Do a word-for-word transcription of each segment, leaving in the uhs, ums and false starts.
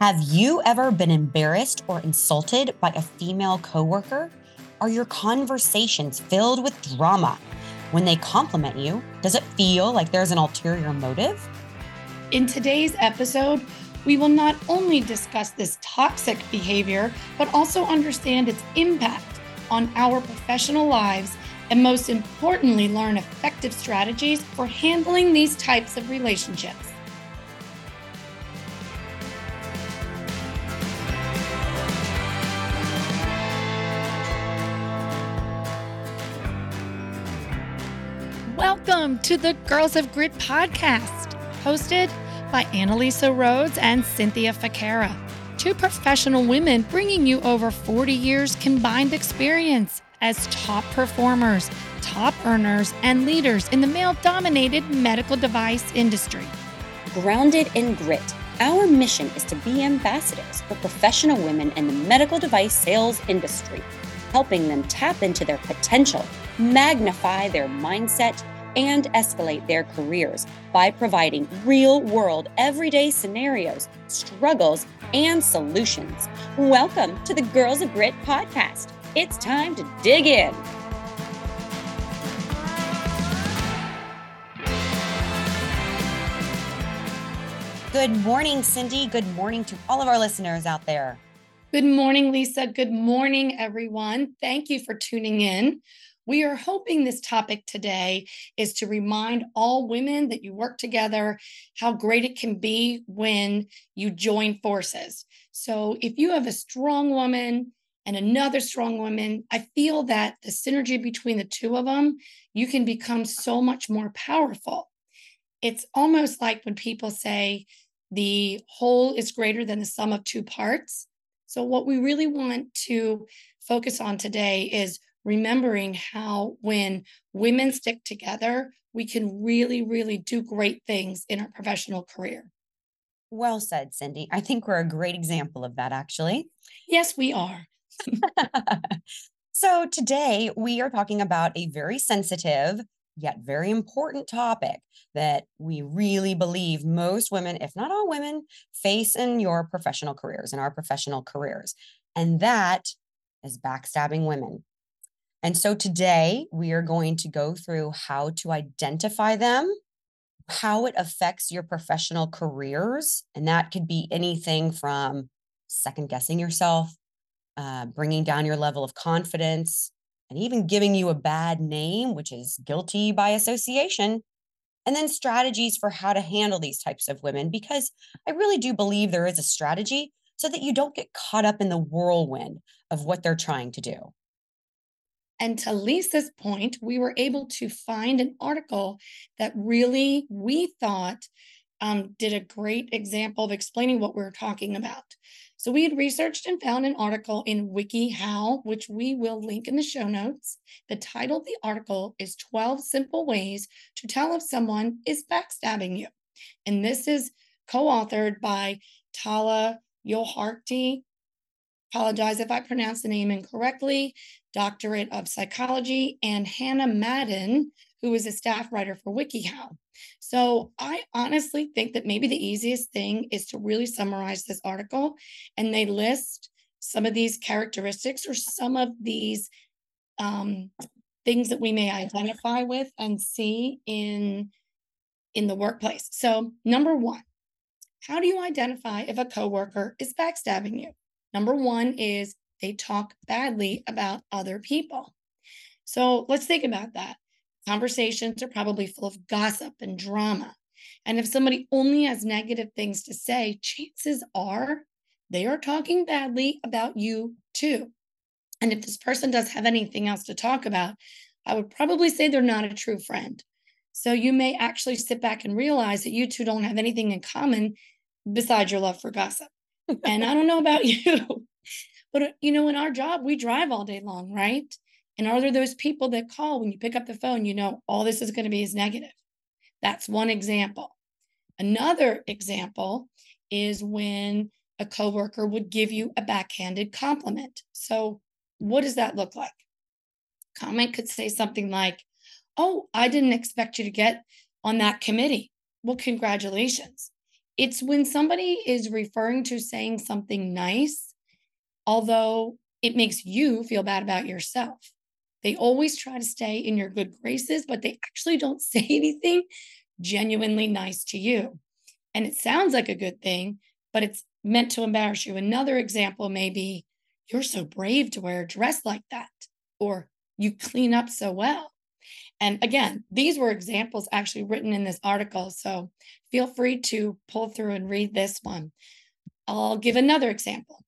Have you ever been embarrassed or insulted by a female coworker? Are your conversations filled with drama? When they compliment you, does it feel like there's an ulterior motive? In today's episode, we will not only discuss this toxic behavior, but also understand its impact on our professional lives, and most importantly, learn effective strategies for handling these types of relationships. Welcome to the Girls of Grit podcast, hosted by Annalisa Rhodes and Cynthia Facera, two professional women bringing you over forty years combined experience as top performers, top earners, and leaders in the male-dominated medical device industry. Grounded in grit, our mission is to be ambassadors for professional women in the medical device sales industry, helping them tap into their potential, magnify their mindset, and escalate their careers by providing real-world, everyday scenarios, struggles, and solutions. Welcome to the Girls of Grit podcast. It's time to dig in. Good morning, Cindy. Good morning to all of our listeners out there. Good morning, Lisa. Good morning, everyone. Thank you for tuning in. We are hoping this topic today is to remind all women that you work together, how great it can be when you join forces. So if you have a strong woman and another strong woman, I feel that the synergy between the two of them, you can become so much more powerful. It's almost like when people say the whole is greater than the sum of two parts. So what we really want to focus on today is remembering how when women stick together, we can really, really do great things in our professional career. Well said, Cindy. I think we're a great example of that, actually. Yes, we are. So today we are talking about a very sensitive, yet very important topic that we really believe most women, if not all women, face in your professional careers, in our professional careers. And that is backstabbing women. And so today we are going to go through how to identify them, how it affects your professional careers. And that could be anything from second guessing yourself, uh, bringing down your level of confidence, and even giving you a bad name, which is guilty by association. And then strategies for how to handle these types of women, because I really do believe there is a strategy so that you don't get caught up in the whirlwind of what they're trying to do. And to Lisa's point, we were able to find an article that really we thought um, did a great example of explaining what we were talking about. So we had researched and found an article in WikiHow, which we will link in the show notes. The title of the article is twelve Simple Ways to Tell If Someone Is Backstabbing You. And this is co-authored by Tala Joharty. Apologize if I pronounce the name incorrectly, doctorate of psychology, and Hannah Madden, who is a staff writer for WikiHow. So I honestly think that maybe the easiest thing is to really summarize this article, and they list some of these characteristics or some of these um, things that we may identify with and see in, in the workplace. So number one, how do you identify if a coworker is backstabbing you? Number one is they talk badly about other people. So let's think about that. Conversations are probably full of gossip and drama. And if somebody only has negative things to say, chances are they are talking badly about you too. And if this person does have anything else to talk about, I would probably say they're not a true friend. So you may actually sit back and realize that you two don't have anything in common besides your love for gossip. And I don't know about you, but you know, in our job, we drive all day long, right? And are there those people that call when you pick up the phone, you know, all this is going to be is negative. That's one example. Another example is when a coworker would give you a backhanded compliment. So what does that look like? Comment could say something like, "Oh, I didn't expect you to get on that committee." Well, congratulations. It's when somebody is referring to saying something nice, although it makes you feel bad about yourself. They always try to stay in your good graces, but they actually don't say anything genuinely nice to you. And it sounds like a good thing, but it's meant to embarrass you. Another example may be, you're so brave to wear a dress like that, or you clean up so well. And again, these were examples actually written in this article, so feel free to pull through and read this one. I'll give another example.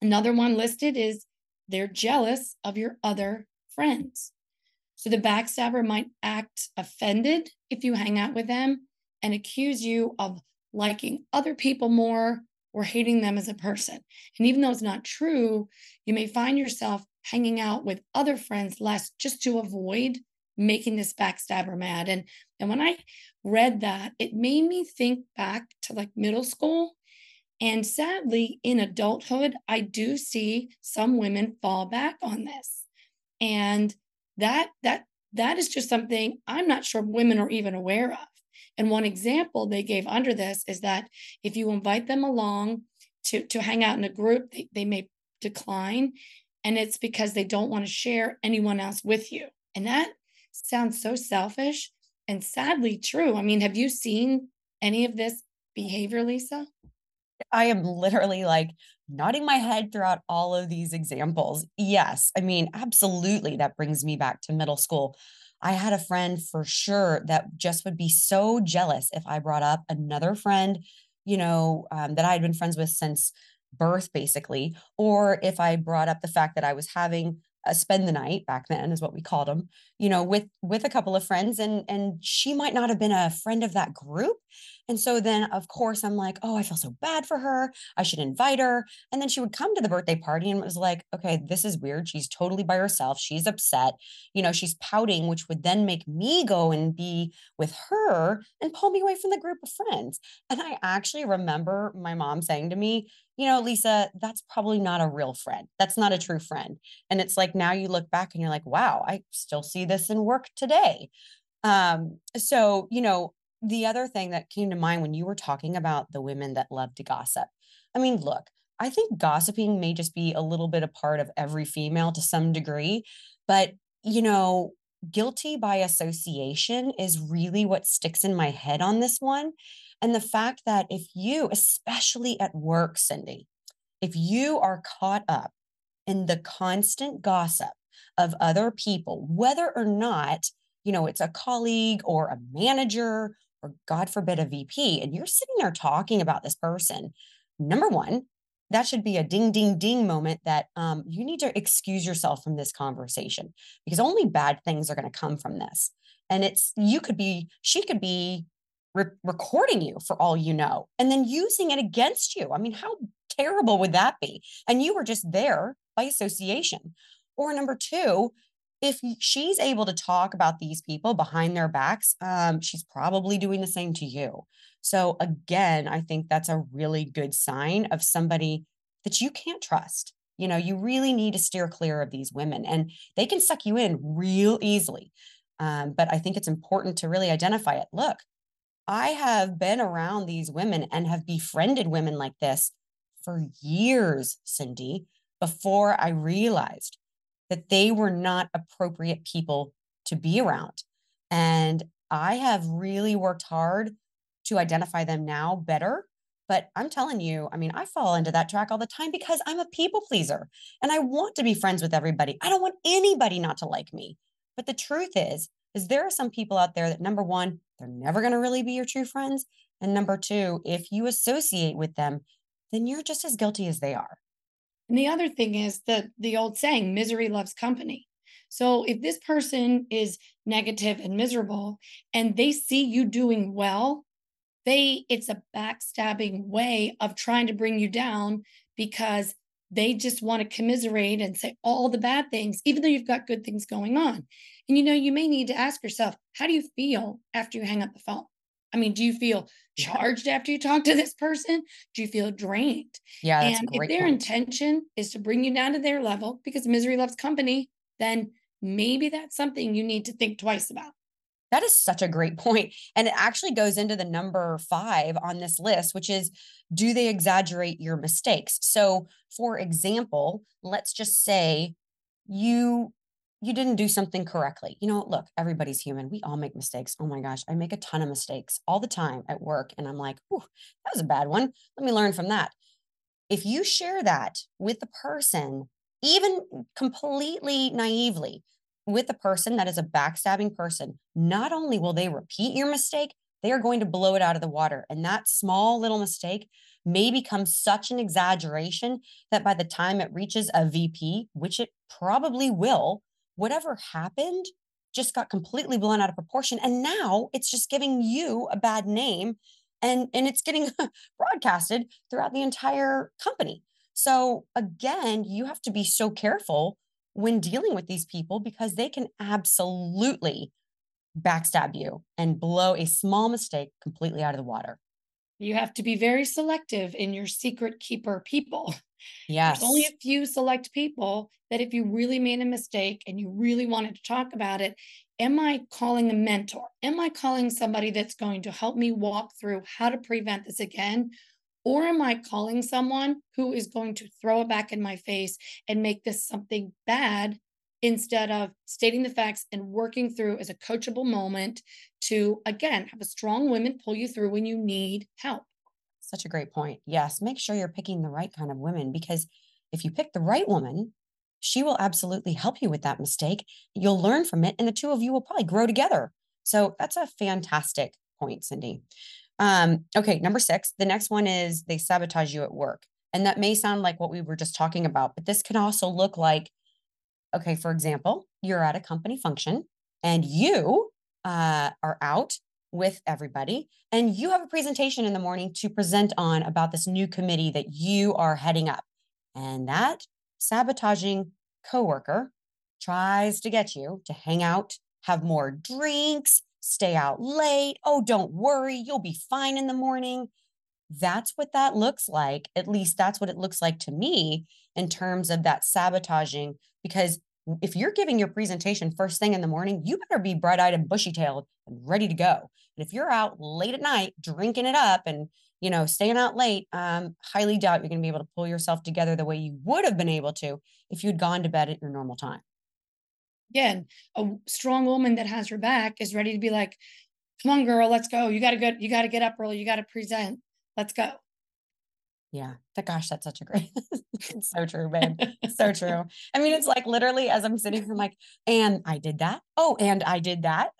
Another one listed is, they're jealous of your other friends. So the backstabber might act offended if you hang out with them and accuse you of liking other people more or hating them as a person. And even though it's not true, you may find yourself hanging out with other friends less just to avoid making this backstabber mad. And, and when I read that, it made me think back to like middle school. And sadly, in adulthood, I do see some women fall back on this. And that that that is just something I'm not sure women are even aware of. And one example they gave under this is that if you invite them along to, to hang out in a group, they, they may decline. And it's because they don't want to share anyone else with you. And that sounds so selfish and sadly true. I mean, have you seen any of this behavior, Lisa? I am literally like nodding my head throughout all of these examples. Yes. I mean, absolutely. That brings me back to middle school. I had a friend for sure that just would be so jealous if I brought up another friend, you know, um, that I had been friends with since birth, basically, or if I brought up the fact that I was having a spend the night back then is what we called them, you know, with, with a couple of friends, and, and she might not have been a friend of that group. And so then of course I'm like, oh, I feel so bad for her. I should invite her. And then she would come to the birthday party and it was like, okay, this is weird. She's totally by herself. She's upset. You know, she's pouting, which would then make me go and be with her and pull me away from the group of friends. And I actually remember my mom saying to me, you know, Lisa, that's probably not a real friend. That's not a true friend. And it's like, now you look back and you're like, wow, I still see this in work today. Um, so, you know, the other thing that came to mind when you were talking about the women that love to gossip. I mean, look, I think gossiping may just be a little bit a part of every female to some degree, but, you know, guilty by association is really what sticks in my head on this one. And the fact that if you, especially at work, Cindy, if you are caught up in the constant gossip of other people, whether or not, you know, it's a colleague or a manager or God forbid a V P, and you're sitting there talking about this person, number one, that should be a ding, ding, ding moment that um, you need to excuse yourself from this conversation because only bad things are going to come from this. And it's, you could be, she could be re- recording you for all you know, and then using it against you. I mean, how terrible would that be? And you were just there by association. Or number two, if she's able to talk about these people behind their backs, um, she's probably doing the same to you. So again, I think that's a really good sign of somebody that you can't trust. You know, you really need to steer clear of these women, and they can suck you in real easily. Um, but I think it's important to really identify it. Look, I have been around these women and have befriended women like this for years, Cindy, before I realized that they were not appropriate people to be around. And I have really worked hard to identify them now better. But I'm telling you, I mean, I fall into that track all the time because I'm a people pleaser and I want to be friends with everybody. I don't want anybody not to like me. But the truth is, is there are some people out there that, number one, they're never going to really be your true friends. And number two, if you associate with them, then you're just as guilty as they are. And the other thing is the, the old saying, misery loves company. So if this person is negative and miserable and they see you doing well, they it's a backstabbing way of trying to bring you down because they just want to commiserate and say all the bad things, even though you've got good things going on. And, you know, you may need to ask yourself, how do you feel after you hang up the phone? I mean, do you feel charged after you talk to this person? Do you feel drained? Yeah. And if their point. intention is to bring you down to their level because misery loves company, then maybe that's something you need to think twice about. That is such a great point. And it actually goes into the number five on this list, which is, do they exaggerate your mistakes? So for example, let's just say you, you didn't do something correctly. You know, look, everybody's human. We all make mistakes. Oh my gosh. I make a ton of mistakes all the time at work. And I'm like, ooh, that was a bad one. Let me learn from that. If you share that with the person, even completely naively, with a person that is a backstabbing person, not only will they repeat your mistake, they are going to blow it out of the water. And that small little mistake may become such an exaggeration that by the time it reaches a V P, which it probably will, whatever happened just got completely blown out of proportion. And now it's just giving you a bad name, and, and it's getting broadcasted throughout the entire company. So again, you have to be so careful when dealing with these people, because they can absolutely backstab you and blow a small mistake completely out of the water. You have to be very selective in your secret keeper people. Yes. There's only a few select people that if you really made a mistake and you really wanted to talk about it, am I calling a mentor? Am I calling somebody that's going to help me walk through how to prevent this again? Or am I calling someone who is going to throw it back in my face and make this something bad instead of stating the facts and working through as a coachable moment to, again, have a strong woman pull you through when you need help? Such a great point. Yes. Make sure you're picking the right kind of women, because if you pick the right woman, she will absolutely help you with that mistake. You'll learn from it, and the two of you will probably grow together. So that's a fantastic point, Cindy. Um, okay. Number six, the next one is they sabotage you at work. And that may sound like what we were just talking about, but this can also look like, okay, for example, you're at a company function and you, uh, are out with everybody and you have a presentation in the morning to present on about this new committee that you are heading up, and that sabotaging coworker tries to get you to hang out, have more drinks, stay out late. Oh, don't worry, you'll be fine in the morning. That's what that looks like. At least that's what it looks like to me in terms of that sabotaging. Because if you're giving your presentation first thing in the morning, you better be bright-eyed and bushy-tailed and ready to go. And if you're out late at night drinking it up and, you know, staying out late, um, highly doubt you're going to be able to pull yourself together the way you would have been able to if you'd gone to bed at your normal time. Again, a strong woman that has her back is ready to be like, come on, girl, let's go. You got to go. You got to get up early. You got to present. Let's go. Yeah. Gosh, that's such a great, it's so true, babe. So true. I mean, it's like literally as I'm sitting here, I'm like, and I did that. Oh, and I did that.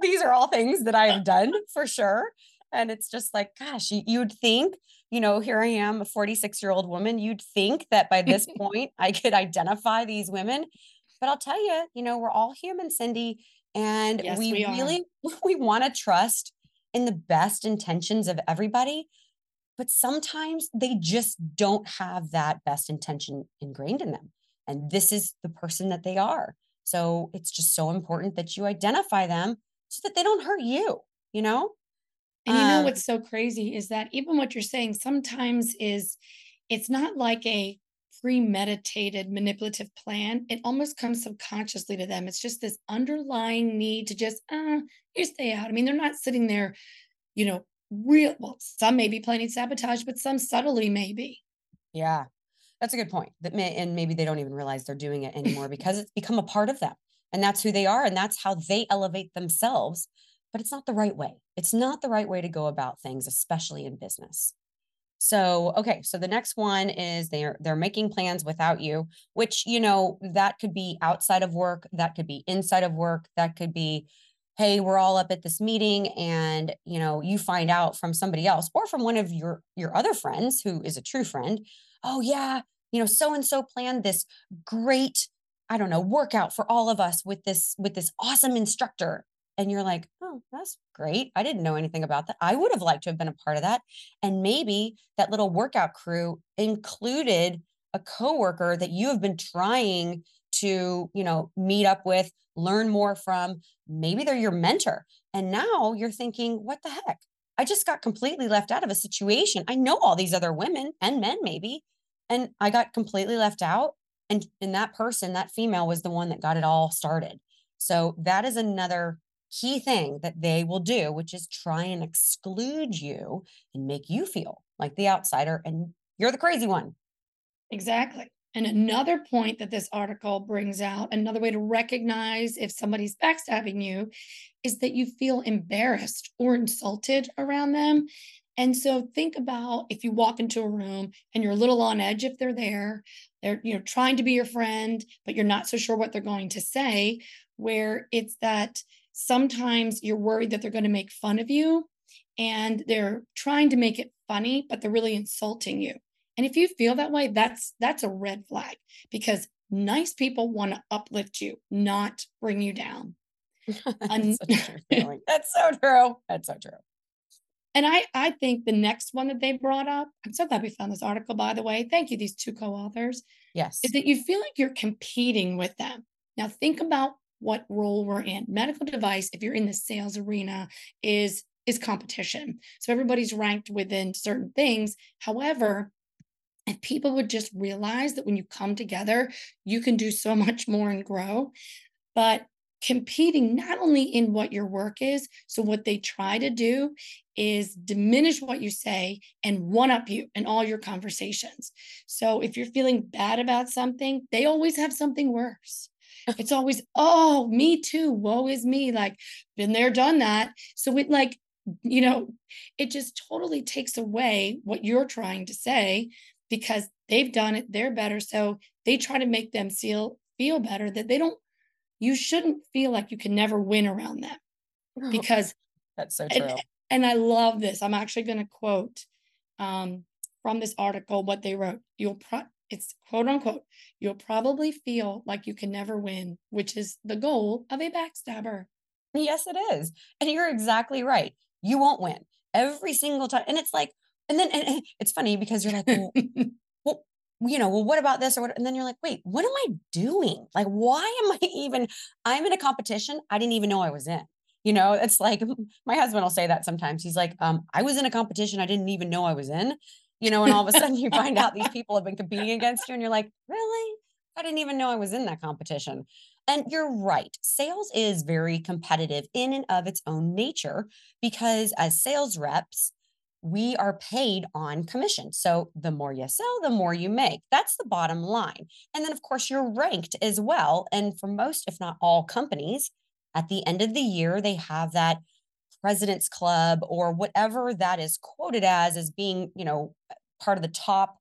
These are all things that I have done for sure. And it's just like, gosh, you, you'd think, you know, here I am, a forty-six year old woman. You'd think that by this point I could identify these women. But I'll tell you, you know, we're all human, Cindy, and yes, we, we really, we want to trust in the best intentions of everybody, but sometimes they just don't have that best intention ingrained in them. And this is the person that they are. So it's just so important that you identify them so that they don't hurt you, you know? And you know, um, what's so crazy is that even what you're saying sometimes is, it's not like a premeditated manipulative plan. It almost comes subconsciously to them. It's just this underlying need to just, uh, you stay out. I mean, they're not sitting there, you know, real, well, some may be planning sabotage, but some subtly maybe. Yeah, that's a good point. That may, and maybe they don't even realize they're doing it anymore because it's become a part of them, and that's who they are. And that's how they elevate themselves, but it's not the right way. It's not the right way to go about things, especially in business. So, okay. So the next one is they're, they're making plans without you, which, you know, that could be outside of work. That could be inside of work. That could be, hey, we're all up at this meeting and, you know, you find out from somebody else or from one of your, your other friends who is a true friend. Oh yeah. You know, so-and-so planned this great, I don't know, workout for all of us with this, with this awesome instructor. And you're like, oh, that's great. I didn't know anything about that. I would have liked to have been a part of that. And maybe that little workout crew included a coworker that you have been trying to, you know, meet up with, learn more from. Maybe they're your mentor. And now you're thinking, what the heck? I just got completely left out of a situation. I know all these other women and men maybe, and I got completely left out. And, and that person, that female was the one that got it all started. So that is another key thing that they will do, which is try and exclude you and make you feel like the outsider and you're the crazy one. Exactly. And another point that this article brings out, another way to recognize if somebody's backstabbing you, is that you feel embarrassed or insulted around them. And so think about if you walk into a room and you're a little on edge if they're there, they're, you know, trying to be your friend, but you're not so sure what they're going to say, where it's that sometimes you're worried that they're going to make fun of you and they're trying to make it funny, but they're really insulting you. And if you feel that way, that's that's a red flag, because nice people want to uplift you, not bring you down. that's, so that's so true. That's so true. And I, I think the next one that they brought up, I'm so glad we found this article, by the way. Thank you, these two co-authors. Yes. Is that you feel like you're competing with them. Now think about what role we're in. Medical device, if you're in the sales arena, is, is competition. So everybody's ranked within certain things. However, if people would just realize that when you come together, you can do so much more and grow. But competing not only in what your work is, so what they try to do is diminish what you say and one-up you in all your conversations. So if you're feeling bad about something, they always have something worse. It's always, oh, me too, woe is me, like, been there, done that. So it like, you know, it just totally takes away what you're trying to say because they've done it, they're better. So they try to make them feel, feel better that they don't, you shouldn't feel like you can never win around them because that's so true. And, and I love this. I'm actually going to quote um, from this article, what they wrote. You'll pro- it's quote unquote, you'll probably feel like you can never win, which is the goal of a backstabber. Yes, it is. And you're exactly right. You won't win every single time. And it's like, and then and, and it's funny because you're like, well, well, you know, well, what about this or what? And then you're like, wait, what am I doing? Like, why am I even, I'm in a competition I didn't even know I was in. You know, it's like, my husband will say that sometimes. He's like, um, I was in a competition I didn't even know I was in, you know, and all of a sudden you find out these people have been competing against you and you're like, really? I didn't even know I was in that competition. And you're right. Sales is very competitive in and of its own nature because as sales reps, we are paid on commission. So the more you sell, the more you make. That's the bottom line. And then, of course, you're ranked as well. And for most, if not all companies, at the end of the year, they have that president's club or whatever that is quoted as, as being, you know, part of the top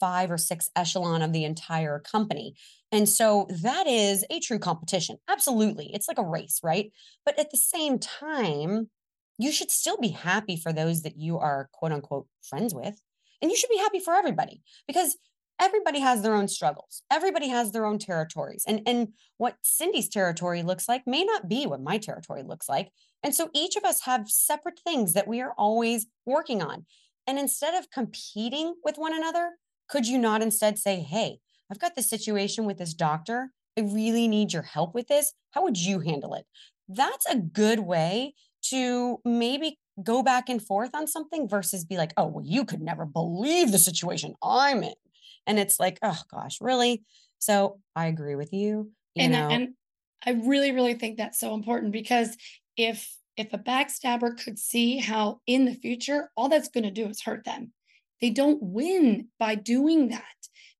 five or six echelon of the entire company. And so that is a true competition. Absolutely. It's like a race, right? But at the same time, you should still be happy for those that you are quote unquote friends with. And you should be happy for everybody because everybody has their own struggles. Everybody has their own territories. And, and what Cindy's territory looks like may not be what my territory looks like. And so each of us have separate things that we are always working on. And instead of competing with one another, could you not instead say, hey, I've got this situation with this doctor. I really need your help with this. How would you handle it? That's a good way to maybe go back and forth on something versus be like, oh, well, you could never believe the situation I'm in. And it's like, oh gosh, really? So I agree with you. you and, know. I, and I really, really think that's so important because if, if a backstabber could see how in the future, all that's going to do is hurt them. They don't win by doing that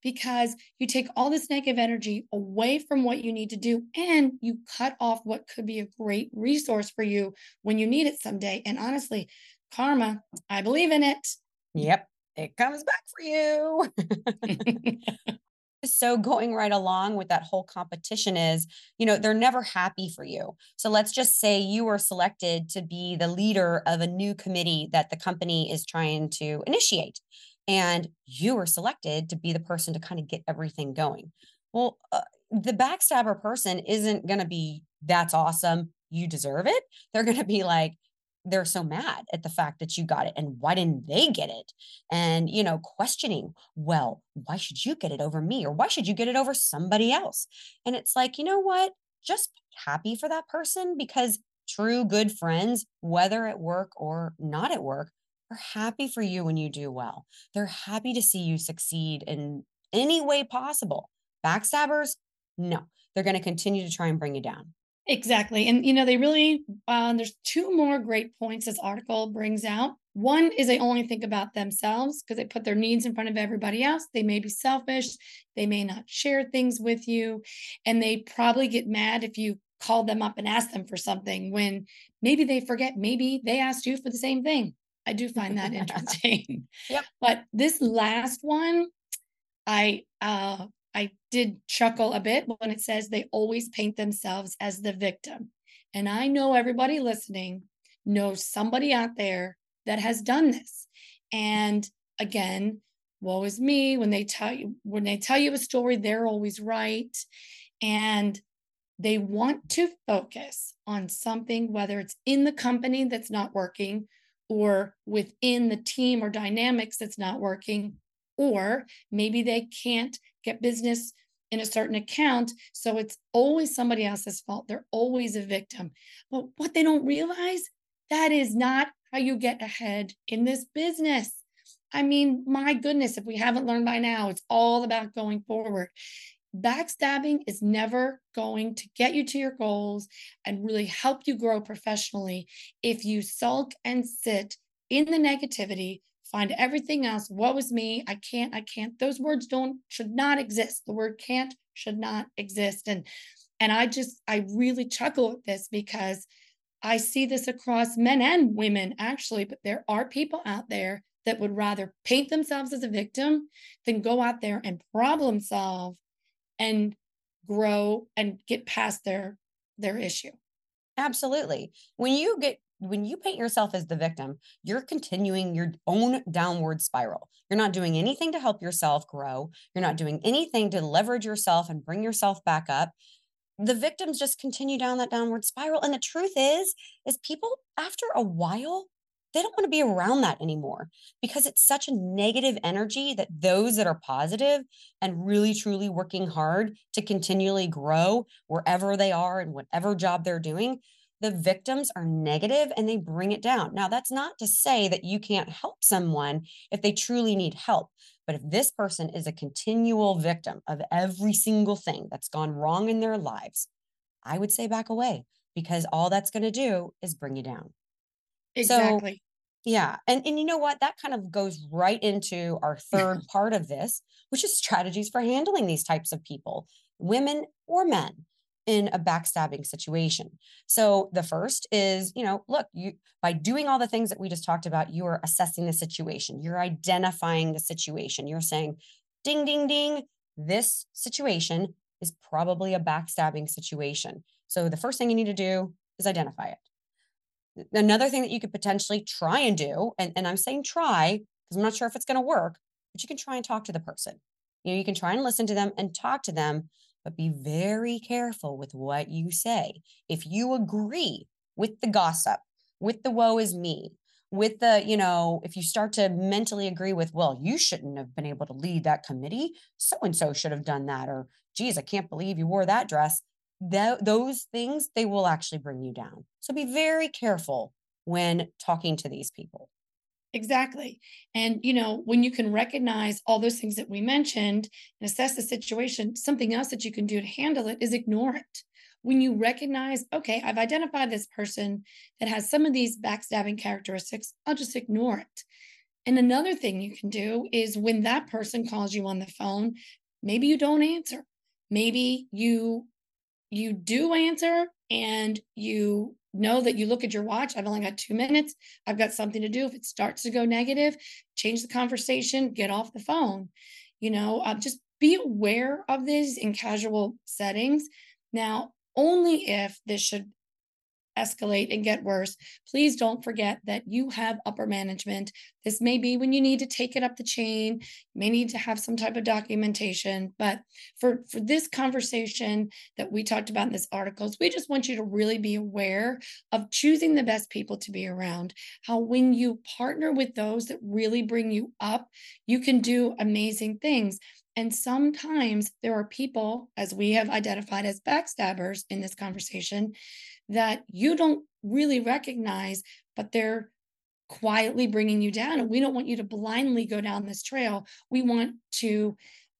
because you take all this negative energy away from what you need to do and you cut off what could be a great resource for you when you need it someday. And honestly, karma, I believe in it. Yep. It comes back for you. So going right along with that whole competition is, you know, they're never happy for you. So let's just say you are selected to be the leader of a new committee that the company is trying to initiate. And you were selected to be the person to kind of get everything going. Well, uh, the backstabber person isn't going to be, that's awesome, you deserve it. They're going to be like, they're so mad at the fact that you got it and why didn't they get it? And, you know, questioning, well, why should you get it over me? Or why should you get it over somebody else? And it's like, you know what? Just be happy for that person because true good friends, whether at work or not at work, are happy for you when you do well. They're happy to see you succeed in any way possible. Backstabbers, no, they're going to continue to try and bring you down. Exactly. And, you know, they really, uh, there's two more great points this article brings out. One is they only think about themselves because they put their needs in front of everybody else. They may be selfish. They may not share things with you. And they probably get mad if you call them up and ask them for something when maybe they forget. Maybe they asked you for the same thing. I do find that interesting. Yep. But this last one, I, uh, I did chuckle a bit when it says they always paint themselves as the victim. And I know everybody listening knows somebody out there that has done this. And again, woe is me. When they tell you, when they tell you a story, they're always right. And they want to focus on something, whether it's in the company that's not working or within the team or dynamics that's not working, or maybe they can't get business in a certain account. So it's always somebody else's fault. They're always a victim. But what they don't realize, that is not how you get ahead in this business. I mean, my goodness, if we haven't learned by now, it's all about going forward. Backstabbing is never going to get you to your goals and really help you grow professionally. If you sulk and sit in the negativity, find everything else. Woe is me. I can't, I can't. Those words don't, should not exist. The word can't should not exist. And, and I just, I really chuckle at this because I see this across men and women actually, but there are people out there that would rather paint themselves as a victim than go out there and problem solve and grow and get past their, their issue. Absolutely. When you get When you paint yourself as the victim, you're continuing your own downward spiral. You're not doing anything to help yourself grow. You're not doing anything to leverage yourself and bring yourself back up. The victims just continue down that downward spiral. And the truth is, is people after a while, they don't want to be around that anymore because it's such a negative energy that those that are positive and really, truly working hard to continually grow wherever they are and whatever job they're doing, the victims are negative and they bring it down. Now, that's not to say that you can't help someone if they truly need help. But if this person is a continual victim of every single thing that's gone wrong in their lives, I would say back away because all that's going to do is bring you down. Exactly. So, yeah. And, and you know what? That kind of goes right into our third part of this, which is strategies for handling these types of people, women or men, in a backstabbing situation. So the first is, you know, look, you by doing all the things that we just talked about, you are assessing the situation, you're identifying the situation, you're saying, ding, ding, ding, this situation is probably a backstabbing situation. So the first thing you need to do is identify it. Another thing that you could potentially try and do, and, and I'm saying try, because I'm not sure if it's going to work, but you can try and talk to the person. You know, you can try and listen to them and talk to them, but be very careful with what you say. If you agree with the gossip, with the woe is me, with the, you know, if you start to mentally agree with, well, you shouldn't have been able to lead that committee. So-and-so should have done that. Or, geez, I can't believe you wore that dress. Th- those things, they will actually bring you down. So be very careful when talking to these people. Exactly. And, you know, when you can recognize all those things that we mentioned and assess the situation, something else that you can do to handle it is ignore it. When you recognize, okay, I've identified this person that has some of these backstabbing characteristics, I'll just ignore it. And another thing you can do is when that person calls you on the phone, maybe you don't answer. Maybe you, you do answer and you know that you look at your watch. I've only got two minutes. I've got something to do. If it starts to go negative, change the conversation, get off the phone, you know, uh, just be aware of this in casual settings. Now, only if this should escalate and get worse, please don't forget that you have upper management. This may be when you need to take it up the chain, you may need to have some type of documentation. But for, for this conversation that we talked about in this article, we just want you to really be aware of choosing the best people to be around, how when you partner with those that really bring you up, you can do amazing things. And sometimes there are people, as we have identified as backstabbers in this conversation, that you don't really recognize, but they're quietly bringing you down. And we don't want you to blindly go down this trail. We want to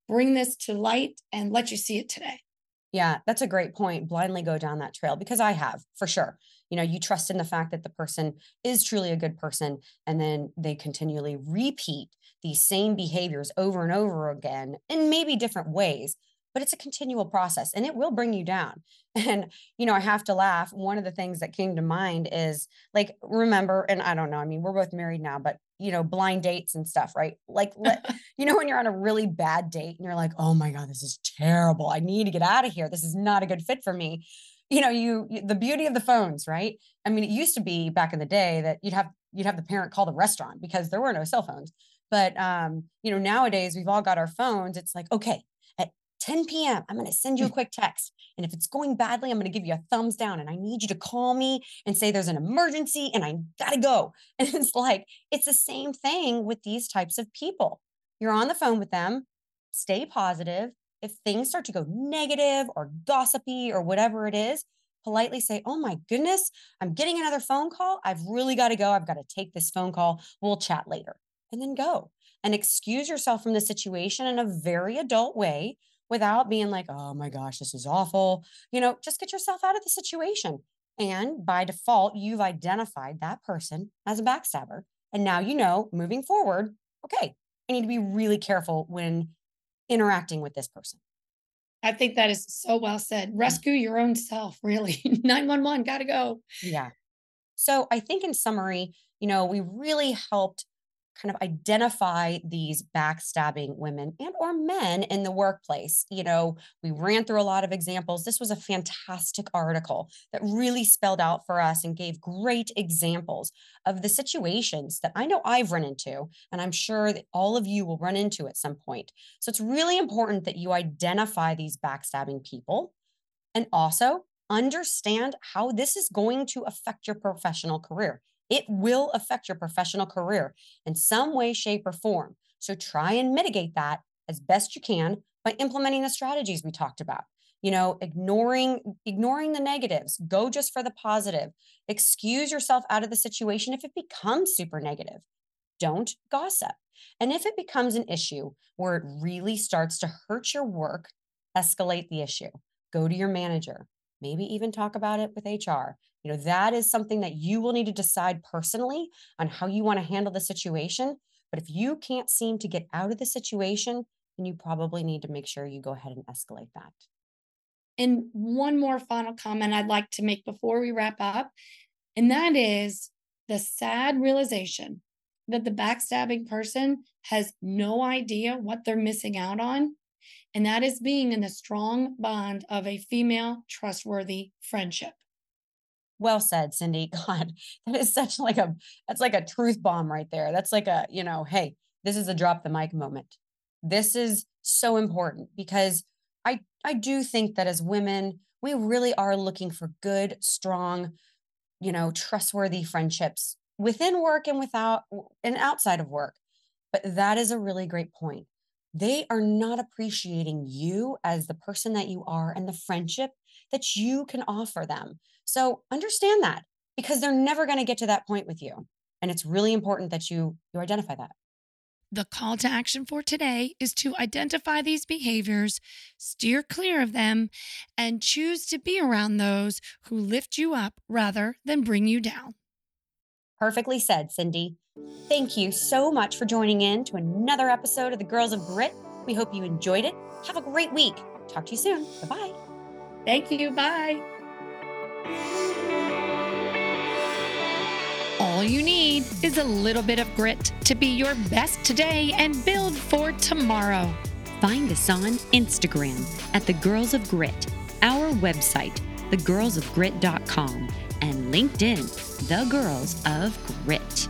bring this to light and let you see it today. Yeah, that's a great point. Blindly go down that trail, because I have, for sure. You know, you trust in the fact that the person is truly a good person, and then they continually repeat these same behaviors over and over again in maybe different ways, but it's a continual process and it will bring you down. And, you know, I have to laugh. One of the things that came to mind is, like, remember, and I don't know, I mean, we're both married now, but, you know, blind dates and stuff, right? Like, let, you know, when you're on a really bad date and you're like, oh my God, this is terrible. I need to get out of here. This is not a good fit for me. You know, you, the beauty of the phones, right? I mean, it used to be back in the day that you'd have, you'd have the parent call the restaurant because there were no cell phones. But, um, you know, nowadays we've all got our phones. It's like, okay, at ten p.m., I'm going to send you a quick text. And if it's going badly, I'm going to give you a thumbs down. And I need you to call me and say there's an emergency and I got to go. And it's like, it's the same thing with these types of people. You're on the phone with them, stay positive. If things start to go negative or gossipy or whatever it is, politely say, oh my goodness, I'm getting another phone call. I've really got to go. I've got to take this phone call. We'll chat later. And then go and excuse yourself from the situation in a very adult way, without being like, oh my gosh, this is awful. You know, just get yourself out of the situation. And by default, you've identified that person as a backstabber. And now, you know, moving forward, okay, I need to be really careful when interacting with this person. I think that is so well said. Rescue your own self, really. nine one one, gotta go. Yeah. So I think in summary, you know, we really helped kind of identify these backstabbing women and or men in the workplace. You know, we ran through a lot of examples. This was a fantastic article that really spelled out for us and gave great examples of the situations that I know I've run into, and I'm sure that all of you will run into at some point. So it's really important that you identify these backstabbing people and also understand how this is going to affect your professional career. It will affect your professional career in some way, shape, or form. So try and mitigate that as best you can by implementing the strategies we talked about. You know, ignoring, ignoring the negatives, go just for the positive, excuse yourself out of the situation if it becomes super negative. Don't gossip. And if it becomes an issue where it really starts to hurt your work, escalate the issue. Go to your manager. Maybe even talk about it with H R. You know, that is something that you will need to decide personally on how you want to handle the situation. But if you can't seem to get out of the situation, then you probably need to make sure you go ahead and escalate that. And one more final comment I'd like to make before we wrap up, and that is the sad realization that the backstabbing person has no idea what they're missing out on. And that is being in the strong bond of a female trustworthy friendship. Well said, Cindy. God, that is such like a, that's like a truth bomb right there. That's like a, you know, hey, this is a drop the mic moment. This is so important because I, I do think that as women, we really are looking for good, strong, you know, trustworthy friendships within work and without and outside of work. But that is a really great point. They are not appreciating you as the person that you are and the friendship that you can offer them. So understand that, because they're never going to get to that point with you. And it's really important that you, you identify that. The call to action for today is to identify these behaviors, steer clear of them, and choose to be around those who lift you up rather than bring you down. Perfectly said, Cindy. Thank you so much for joining in to another episode of the Girls of Grit. We hope you enjoyed it. Have a great week. Talk to you soon. Bye-bye. Thank you. Bye. All you need is a little bit of grit to be your best today and build for tomorrow. Find us on Instagram at the Girls of Grit, our website, the girls of grit dot com, and LinkedIn, the Girls of Grit.